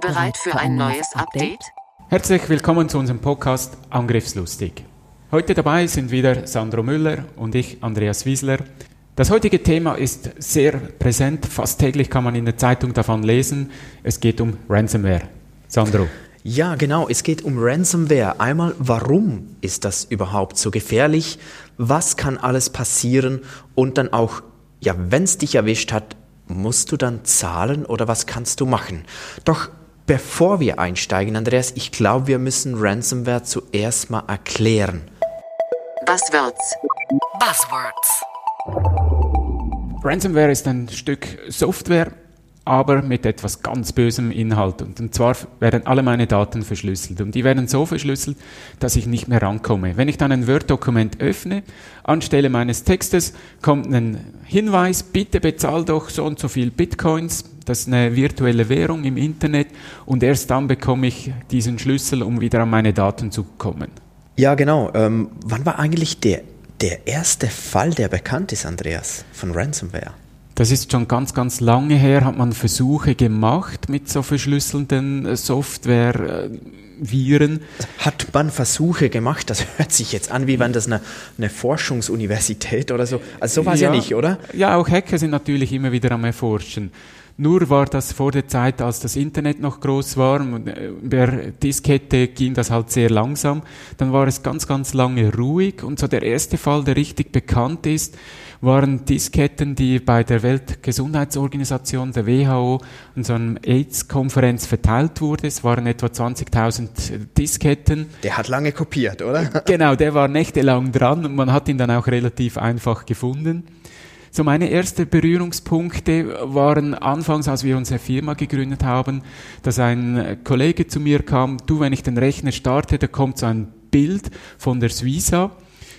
Bereit für ein neues Update? Herzlich willkommen zu unserem Podcast Angriffslustig. Heute dabei sind wieder Sandro Müller und ich, Andreas Wiesler. Das heutige Thema ist sehr präsent. Fast täglich kann man in der Zeitung davon lesen. Es geht um Ransomware. Sandro. Ja, genau. Es geht um Ransomware. Einmal, warum ist das überhaupt so gefährlich? Was kann alles passieren? Und dann auch, ja, wenn es dich erwischt hat, musst du dann zahlen oder was kannst du machen? Doch bevor wir einsteigen, Andreas, ich glaube, wir müssen Ransomware zuerst mal erklären. Buzzwords. Ransomware ist ein Stück Software, aber mit etwas ganz bösem Inhalt. Und zwar werden alle meine Daten verschlüsselt. Und die werden so verschlüsselt, dass ich nicht mehr rankomme. Wenn ich dann ein Word-Dokument öffne, anstelle meines Textes kommt ein Hinweis, bitte bezahl doch so und so viel Bitcoins. Das ist eine virtuelle Währung im Internet. Und erst dann bekomme ich diesen Schlüssel, um wieder an meine Daten zu kommen. Ja, genau. Wann war eigentlich der erste Fall, der bekannt ist, Andreas, von Ransomware? Das ist schon ganz, ganz lange her, hat man Versuche gemacht mit so verschlüsselnden Software-Viren. Hat man Versuche gemacht? Das hört sich jetzt an, wie wenn das eine Forschungsuniversität oder so. Also so war es ja nicht, oder? Ja, auch Hacker sind natürlich immer wieder am Erforschen. Nur war das vor der Zeit, als das Internet noch groß war, per Diskette ging das halt sehr langsam, dann war es ganz, ganz lange ruhig und so der erste Fall, der richtig bekannt ist, waren Disketten, die bei der Weltgesundheitsorganisation, der WHO, in so einer AIDS-Konferenz verteilt wurde. Es waren etwa 20.000 Disketten. Der hat lange kopiert, oder? Genau, der war nächtelang dran und man hat ihn dann auch relativ einfach gefunden. So meine ersten Berührungspunkte waren anfangs, als wir unsere Firma gegründet haben, dass ein Kollege zu mir kam, du, wenn ich den Rechner starte, da kommt so ein Bild von der Suisa.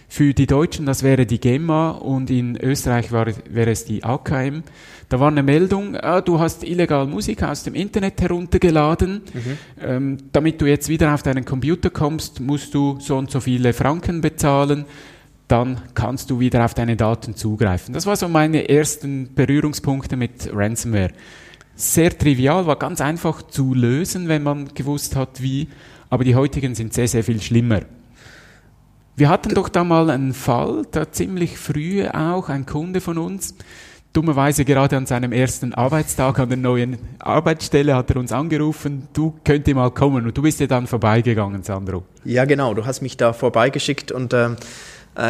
Für die Deutschen, das wäre die GEMA und in Österreich wäre es die AKM. Da war eine Meldung, du hast illegal Musik aus dem Internet heruntergeladen. Damit du jetzt wieder auf deinen Computer kommst, musst du so und so viele Franken bezahlen. Dann kannst du wieder auf deine Daten zugreifen. Das waren so meine ersten Berührungspunkte mit Ransomware. Sehr trivial, war ganz einfach zu lösen, wenn man gewusst hat, wie. Aber die heutigen sind sehr, sehr viel schlimmer. Wir hatten doch da mal einen Fall, da ziemlich früh auch ein Kunde von uns, dummerweise gerade an seinem ersten Arbeitstag an der neuen Arbeitsstelle hat er uns angerufen, du könnt ihr mal kommen. Und du bist ja dann vorbeigegangen, Sandro. Ja genau, du hast mich da vorbeigeschickt und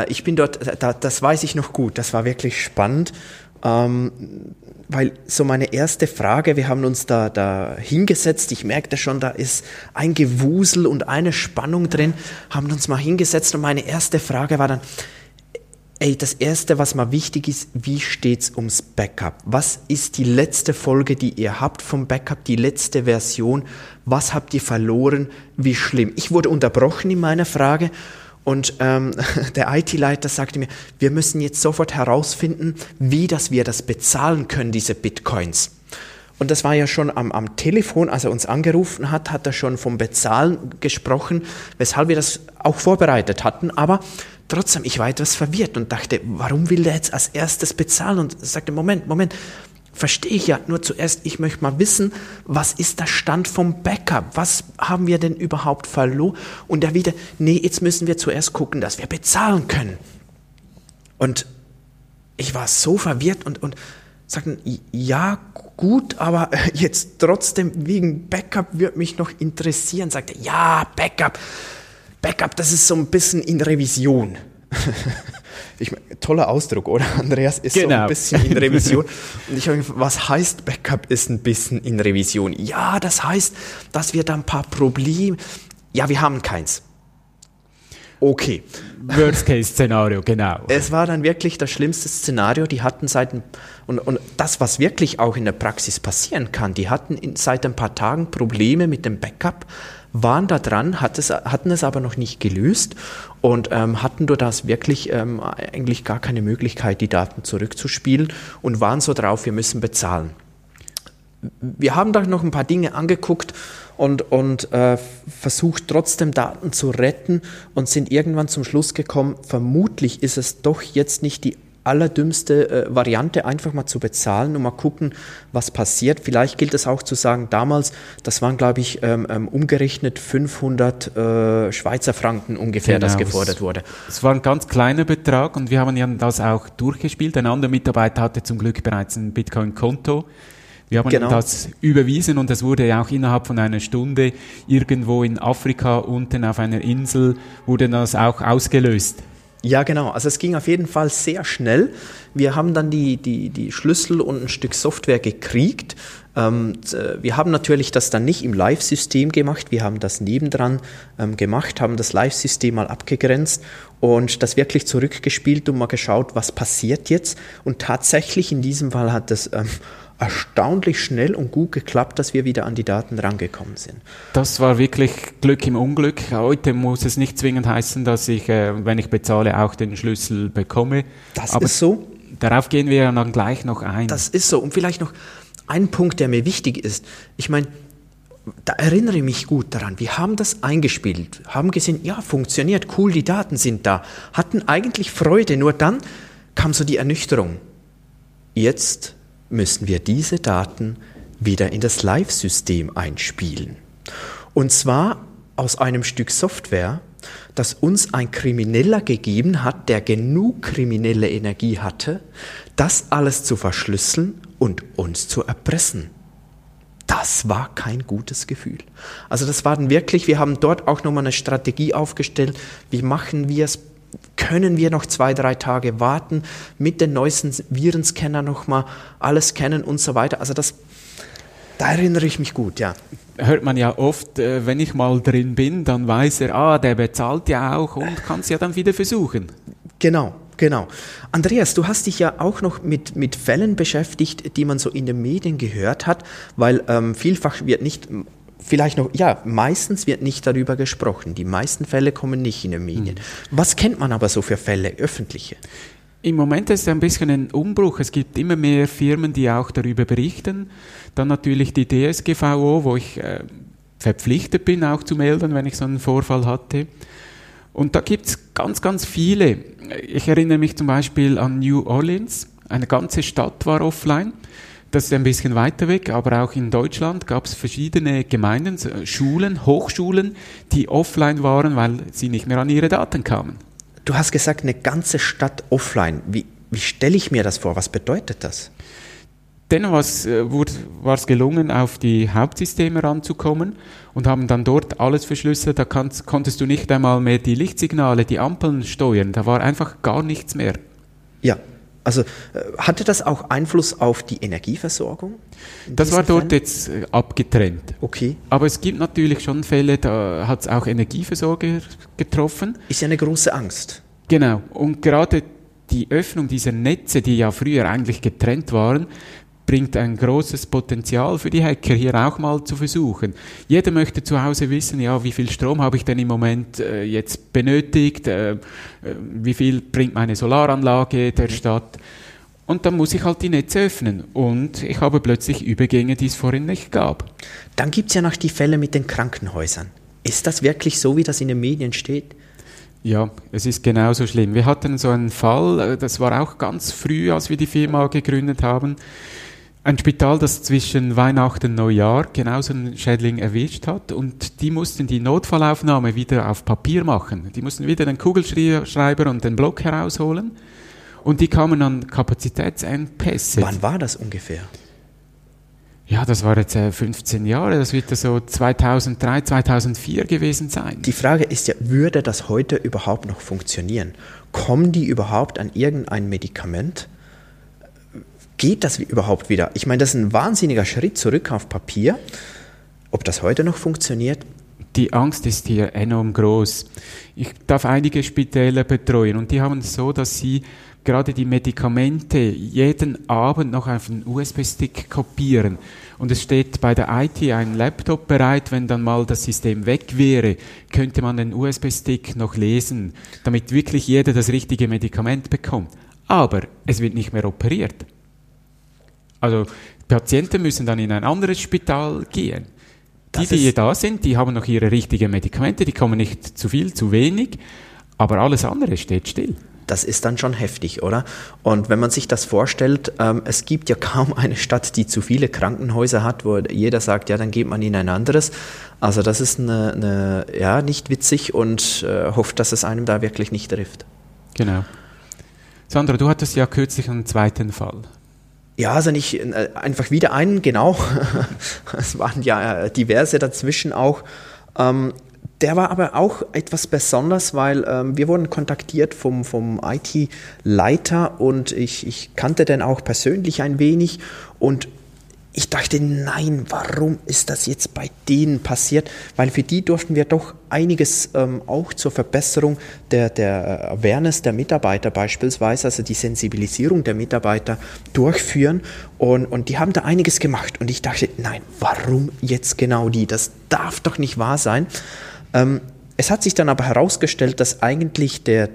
ich bin dort, das weiß ich noch gut, das war wirklich spannend, weil so meine erste Frage, wir haben uns da hingesetzt, ich merkte schon, da ist ein Gewusel und eine Spannung drin, haben uns mal hingesetzt und meine erste Frage war dann, das Erste, was mal wichtig ist, wie steht's ums Backup? Was ist die letzte Folge, die ihr habt vom Backup, die letzte Version? Was habt ihr verloren? Wie schlimm? Ich wurde unterbrochen in meiner Frage. Und der IT-Leiter sagte mir, wir müssen jetzt sofort herausfinden, wie wir das bezahlen können, diese Bitcoins. Und das war ja schon am Telefon, als er uns angerufen hat, hat er schon vom Bezahlen gesprochen, weshalb wir das auch vorbereitet hatten. Aber trotzdem, ich war etwas verwirrt und dachte, warum will er jetzt als erstes bezahlen? Und er sagte, Moment. Verstehe ich ja, nur zuerst, ich möchte mal wissen, was ist der Stand vom Backup? Was haben wir denn überhaupt verloren? Und er wieder, nee, jetzt müssen wir zuerst gucken, dass wir bezahlen können. Und ich war so verwirrt und sagten, ja, gut, aber jetzt trotzdem wegen Backup würde mich noch interessieren. Sagte, ja, Backup, das ist so ein bisschen in Revision. Ich meine, toller Ausdruck, oder Andreas? Ist genau. So ein bisschen in Revision. Und ich habe mir gefragt, was heißt Backup ist ein bisschen in Revision? Ja, das heißt, dass wir da ein paar Probleme... Ja, wir haben keins. Okay. Worst-Case-Szenario, genau. Es war dann wirklich das schlimmste Szenario. Die hatten seit, und das, was wirklich auch in der Praxis passieren kann, die hatten seit ein paar Tagen Probleme mit dem Backup, waren da dran, hatten es aber noch nicht gelöst und hatten durch das wirklich eigentlich gar keine Möglichkeit, die Daten zurückzuspielen und waren so drauf, wir müssen bezahlen. Wir haben da noch ein paar Dinge angeguckt und versucht trotzdem Daten zu retten und sind irgendwann zum Schluss gekommen, vermutlich ist es doch jetzt nicht die allerdümmste Variante, einfach mal zu bezahlen und mal gucken, was passiert. Vielleicht gilt es auch zu sagen, damals, das waren glaube ich umgerechnet 500 Schweizer Franken ungefähr, genau, das gefordert wurde. Es war ein ganz kleiner Betrag und wir haben ja das auch durchgespielt. Ein anderer Mitarbeiter hatte zum Glück bereits ein Bitcoin-Konto. Wir haben das überwiesen und das wurde ja auch innerhalb von einer Stunde irgendwo in Afrika unten auf einer Insel wurde das auch ausgelöst. Ja, genau. Also es ging auf jeden Fall sehr schnell. Wir haben dann die Schlüssel und ein Stück Software gekriegt. Wir haben natürlich das dann nicht im Live-System gemacht. Wir haben das nebendran gemacht, haben das Live-System mal abgegrenzt und das wirklich zurückgespielt und mal geschaut, was passiert jetzt. Und tatsächlich in diesem Fall hat das erstaunlich schnell und gut geklappt, dass wir wieder an die Daten rangekommen sind. Das war wirklich Glück im Unglück. Heute muss es nicht zwingend heißen, dass ich, wenn ich bezahle, auch den Schlüssel bekomme. Das ist so. Darauf gehen wir dann gleich noch ein. Das ist so. Und vielleicht noch ein Punkt, der mir wichtig ist. Ich meine, da erinnere ich mich gut daran. Wir haben das eingespielt, haben gesehen, ja, funktioniert, cool, die Daten sind da. Hatten eigentlich Freude, nur dann kam so die Ernüchterung. Jetzt müssen wir diese Daten wieder in das Live-System einspielen. Und zwar aus einem Stück Software, das uns ein Krimineller gegeben hat, der genug kriminelle Energie hatte, das alles zu verschlüsseln und uns zu erpressen. Das war kein gutes Gefühl. Also das waren wirklich, wir haben dort auch nochmal eine Strategie aufgestellt, wie machen wir es, können wir noch 2-3 Tage warten, mit den neuesten Virenscanner nochmal alles scannen und so weiter. Also da erinnere ich mich gut, ja. Hört man ja oft, wenn ich mal drin bin, dann weiß er, der bezahlt ja auch und kann es ja dann wieder versuchen. Genau. Andreas, du hast dich ja auch noch mit Fällen beschäftigt, die man so in den Medien gehört hat, weil vielfach wird nicht... Vielleicht noch, ja, meistens wird nicht darüber gesprochen. Die meisten Fälle kommen nicht in den Medien. Was kennt man aber so für Fälle, öffentliche? Im Moment ist es ein bisschen ein Umbruch. Es gibt immer mehr Firmen, die auch darüber berichten. Dann natürlich die DSGVO, wo ich verpflichtet bin, auch zu melden, wenn ich so einen Vorfall hatte. Und da gibt es ganz, ganz viele. Ich erinnere mich zum Beispiel an New Orleans. Eine ganze Stadt war offline. Das ist ein bisschen weiter weg, aber auch in Deutschland gab es verschiedene Gemeinden, Schulen, Hochschulen, die offline waren, weil sie nicht mehr an ihre Daten kamen. Du hast gesagt, eine ganze Stadt offline. Wie stelle ich mir das vor? Was bedeutet das? Dennoch war es gelungen, auf die Hauptsysteme ranzukommen und haben dann dort alles verschlüsselt. Da konntest du nicht einmal mehr die Lichtsignale, die Ampeln steuern. Da war einfach gar nichts mehr. Ja. Also hatte das auch Einfluss auf die Energieversorgung? Das war dort jetzt abgetrennt. Okay. Aber es gibt natürlich schon Fälle, da hat es auch Energieversorger getroffen. Ist ja eine große Angst. Genau. Und gerade die Öffnung dieser Netze, die ja früher eigentlich getrennt waren, bringt ein großes Potenzial für die Hacker, hier auch mal zu versuchen. Jeder möchte zu Hause wissen, ja, wie viel Strom habe ich denn im Moment jetzt benötigt, wie viel bringt meine Solaranlage der Stadt. Und dann muss ich halt die Netze öffnen und ich habe plötzlich Übergänge, die es vorhin nicht gab. Dann gibt es ja noch die Fälle mit den Krankenhäusern. Ist das wirklich so, wie das in den Medien steht? Ja, es ist genauso schlimm. Wir hatten so einen Fall, das war auch ganz früh, als wir die Firma gegründet haben. Ein Spital, das zwischen Weihnachten und Neujahr genauso einen Schädling erwischt hat und die mussten die Notfallaufnahme wieder auf Papier machen. Die mussten wieder den Kugelschreiber und den Block herausholen und die kamen an Kapazitätsengpässe. Wann war das ungefähr? Ja, das war jetzt 15 Jahre, das wird so 2003, 2004 gewesen sein. Die Frage ist ja, würde das heute überhaupt noch funktionieren? Kommen die überhaupt an irgendein Medikament? Geht das überhaupt wieder? Ich meine, das ist ein wahnsinniger Schritt zurück auf Papier. Ob das heute noch funktioniert? die Angst ist hier enorm groß. Ich darf einige Spitäler betreuen und die haben es so, dass sie gerade die Medikamente jeden Abend noch auf einen USB-Stick kopieren. Und es steht bei der IT ein Laptop bereit, wenn dann mal das System weg wäre, könnte man den USB-Stick noch lesen, damit wirklich jeder das richtige Medikament bekommt. Aber es wird nicht mehr operiert. Also Patienten müssen dann in ein anderes Spital gehen. Die hier da sind, die haben noch ihre richtigen Medikamente, die kommen nicht zu viel, zu wenig, aber alles andere steht still. Das ist dann schon heftig, oder? Und wenn man sich das vorstellt, es gibt ja kaum eine Stadt, die zu viele Krankenhäuser hat, wo jeder sagt, ja, dann geht man in ein anderes. Also das ist eine nicht witzig und hofft, dass es einem da wirklich nicht trifft. Genau. Sandro, du hattest ja kürzlich einen zweiten Fall. Ja, also nicht einfach wieder einen, genau. Es waren ja diverse dazwischen auch. Der war aber auch etwas besonders, weil wir wurden kontaktiert vom IT-Leiter und ich kannte den auch persönlich ein wenig und ich dachte, nein, warum ist das jetzt bei denen passiert? Weil für die durften wir doch einiges auch zur Verbesserung der Awareness der Mitarbeiter beispielsweise, also die Sensibilisierung der Mitarbeiter durchführen und die haben da einiges gemacht. Und ich dachte, nein, warum jetzt genau die? Das darf doch nicht wahr sein. Es hat sich dann aber herausgestellt, dass eigentlich der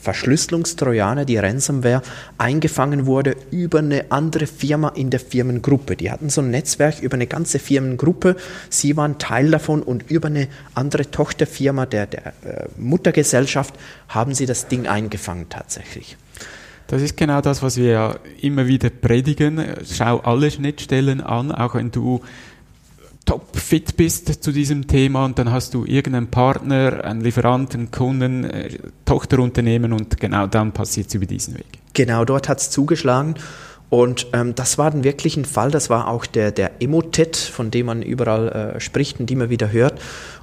Verschlüsselungstrojaner, die Ransomware, eingefangen wurde über eine andere Firma in der Firmengruppe. Die hatten so ein Netzwerk über eine ganze Firmengruppe, sie waren Teil davon und über eine andere Tochterfirma der Muttergesellschaft haben sie das Ding eingefangen tatsächlich. Das ist genau das, was wir ja immer wieder predigen. Schau alle Schnittstellen an, auch wenn du top fit bist zu diesem Thema und dann hast du irgendeinen Partner, einen Lieferanten, Kunden, Tochterunternehmen und genau dann passiert es über diesen Weg. Genau, dort hat es zugeschlagen und das war dann wirklich ein Fall, das war auch der Emotet, von dem man überall spricht und immer wieder hört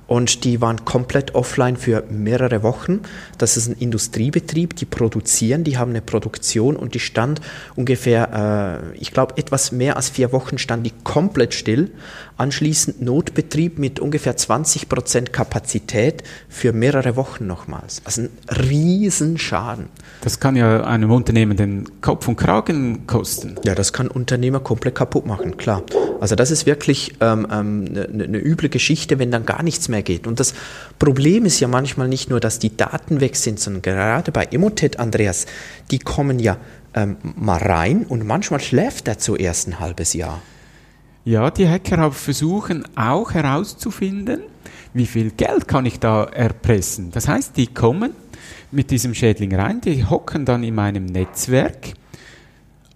und die waren komplett offline für mehrere Wochen. Das ist ein Industriebetrieb, die produzieren, die haben eine Produktion und die stand ungefähr, ich glaube etwas mehr als 4 Wochen stand die komplett still. Anschließend Notbetrieb mit ungefähr 20% Kapazität für mehrere Wochen nochmals. Also ein Riesenschaden. Das kann ja einem Unternehmen den Kopf und Kragen kosten. Ja, das kann Unternehmer komplett kaputt machen, klar. Also das ist wirklich eine üble Geschichte, wenn dann gar nichts mehr geht. Und das Problem ist ja manchmal nicht nur, dass die Daten weg sind, sondern gerade bei Emotet, Andreas, die kommen ja mal rein und manchmal schläft er zuerst ein halbes Jahr. Ja, die Hacker haben versuchen auch herauszufinden, wie viel Geld kann ich da erpressen. Das heißt, die kommen mit diesem Schädling rein, die hocken dann in meinem Netzwerk,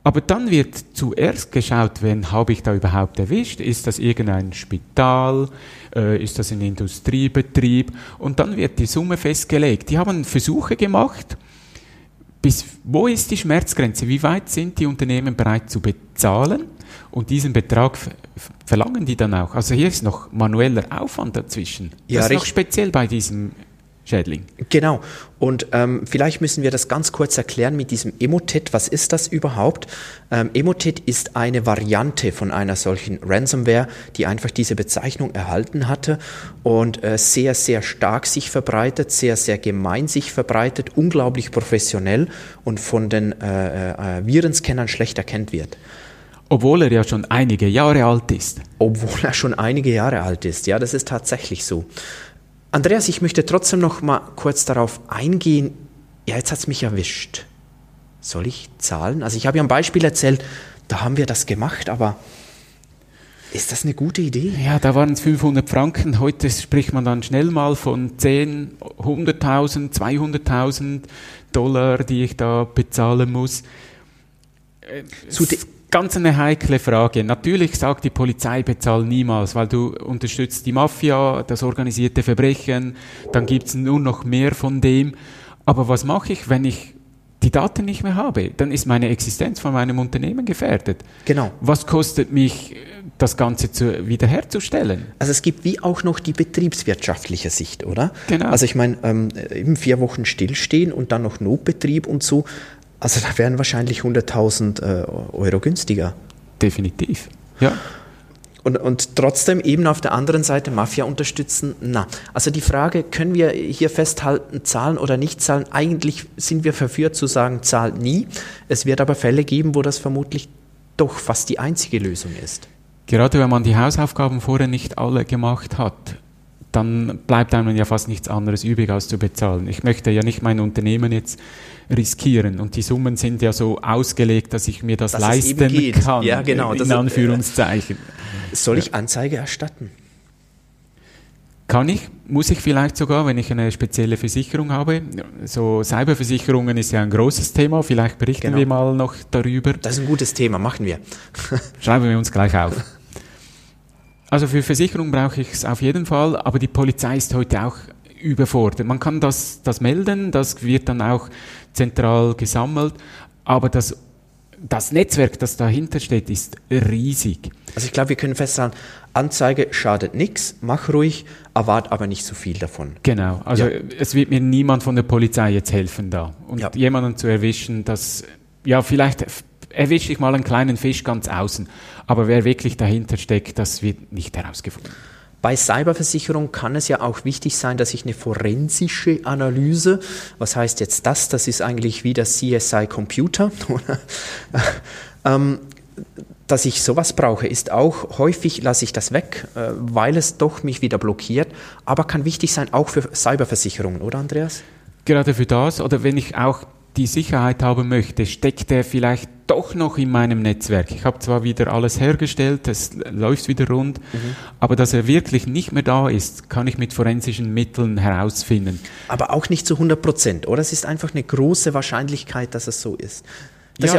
aber dann wird zuerst geschaut, wen habe ich da überhaupt erwischt, ist das irgendein Spital, ist das ein Industriebetrieb und dann wird die Summe festgelegt. Die haben Versuche gemacht, bis wo ist die Schmerzgrenze, wie weit sind die Unternehmen bereit zu bezahlen und diesen Betrag verlangen die dann auch. Also hier ist noch manueller Aufwand dazwischen. Ja, das ist noch speziell bei diesem Schädling. Genau. Und vielleicht müssen wir das ganz kurz erklären mit diesem Emotet. Was ist das überhaupt? Emotet ist eine Variante von einer solchen Ransomware, die einfach diese Bezeichnung erhalten hatte und sehr, sehr stark sich verbreitet, sehr, sehr gemein sich verbreitet, unglaublich professionell und von den Virenscannern schlecht erkannt wird. Obwohl er ja schon einige Jahre alt ist. Obwohl er schon einige Jahre alt ist, ja, das ist tatsächlich so. Andreas, ich möchte trotzdem noch mal kurz darauf eingehen. Ja, jetzt hat es mich erwischt. Soll ich zahlen? Also ich habe ja ein Beispiel erzählt, da haben wir das gemacht, aber ist das eine gute Idee? Ja, da waren es 500 Franken. Heute spricht man dann schnell mal von 10, 100.000, 200.000 $, die ich da bezahlen muss. Ganz eine heikle Frage. Natürlich sagt die Polizei, bezahl niemals, weil du unterstützt die Mafia, das organisierte Verbrechen, dann gibt's nur noch mehr von dem. Aber was mache ich, wenn ich die Daten nicht mehr habe? Dann ist meine Existenz von meinem Unternehmen gefährdet. Genau. Was kostet mich, das Ganze wiederherzustellen? Also es gibt wie auch noch die betriebswirtschaftliche Sicht, oder? Genau. Also ich meine, eben 4 Wochen stillstehen und dann noch Notbetrieb und so. Also da wären wahrscheinlich 100.000 Euro günstiger. Definitiv, ja. Und trotzdem eben auf der anderen Seite Mafia unterstützen, na. Also die Frage, können wir hier festhalten, zahlen oder nicht zahlen? Eigentlich sind wir verführt zu sagen, zahlt nie. Es wird aber Fälle geben, wo das vermutlich doch fast die einzige Lösung ist. Gerade wenn man die Hausaufgaben vorher nicht alle gemacht hat, dann bleibt einem ja fast nichts anderes übrig, als zu bezahlen. Ich möchte ja nicht mein Unternehmen jetzt riskieren. Und die Summen sind ja so ausgelegt, dass ich mir das leisten kann, ja, genau, in Anführungszeichen. Soll ich Anzeige erstatten? Kann ich, muss ich vielleicht sogar, wenn ich eine spezielle Versicherung habe. So Cyberversicherungen ist ja ein großes Thema, vielleicht berichten wir mal noch darüber. Das ist ein gutes Thema, machen wir. Schreiben wir uns gleich auf. Also für Versicherung brauche ich es auf jeden Fall, aber die Polizei ist heute auch überfordert. Man kann das melden, das wird dann auch zentral gesammelt, aber das Netzwerk, das dahinter steht, ist riesig. Also ich glaube, wir können festhalten, Anzeige schadet nichts, mach ruhig, erwart aber nicht so viel davon. Genau, also es wird mir niemand von der Polizei jetzt helfen da. Und jemanden zu erwischen, vielleicht erwische ich mal einen kleinen Fisch ganz außen. Aber wer wirklich dahinter steckt, das wird nicht herausgefunden. Bei Cyberversicherung kann es ja auch wichtig sein, dass ich eine forensische Analyse, was heißt jetzt das? Das ist eigentlich wie das CSI-Computer, oder? Dass ich sowas brauche, ist auch, häufig lasse ich das weg, weil es doch mich wieder blockiert, aber kann wichtig sein auch für Cyberversicherungen, oder Andreas? Gerade für das, oder wenn ich auch die Sicherheit haben möchte, steckt der vielleicht doch noch in meinem Netzwerk. Ich habe zwar wieder alles hergestellt, es läuft wieder rund, aber dass er wirklich nicht mehr da ist, kann ich mit forensischen Mitteln herausfinden. Aber auch nicht zu 100%, oder? Es ist einfach eine große Wahrscheinlichkeit, dass es so ist.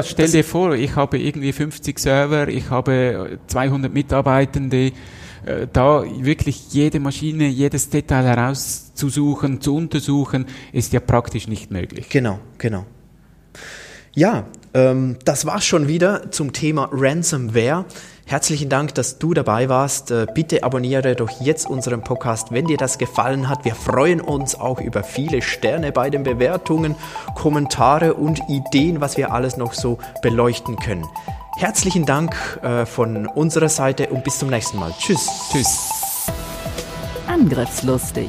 Stell dir vor, ich habe irgendwie 50 Server, ich habe 200 Mitarbeitende, da wirklich jede Maschine, jedes Detail herauszusuchen, zu untersuchen, ist ja praktisch nicht möglich. Genau. Ja, das war's schon wieder zum Thema Ransomware. Herzlichen Dank, dass du dabei warst. Bitte abonniere doch jetzt unseren Podcast, wenn dir das gefallen hat. Wir freuen uns auch über viele Sterne bei den Bewertungen, Kommentare und Ideen, was wir alles noch so beleuchten können. Herzlichen Dank von unserer Seite und bis zum nächsten Mal. Tschüss. Angriffslustig.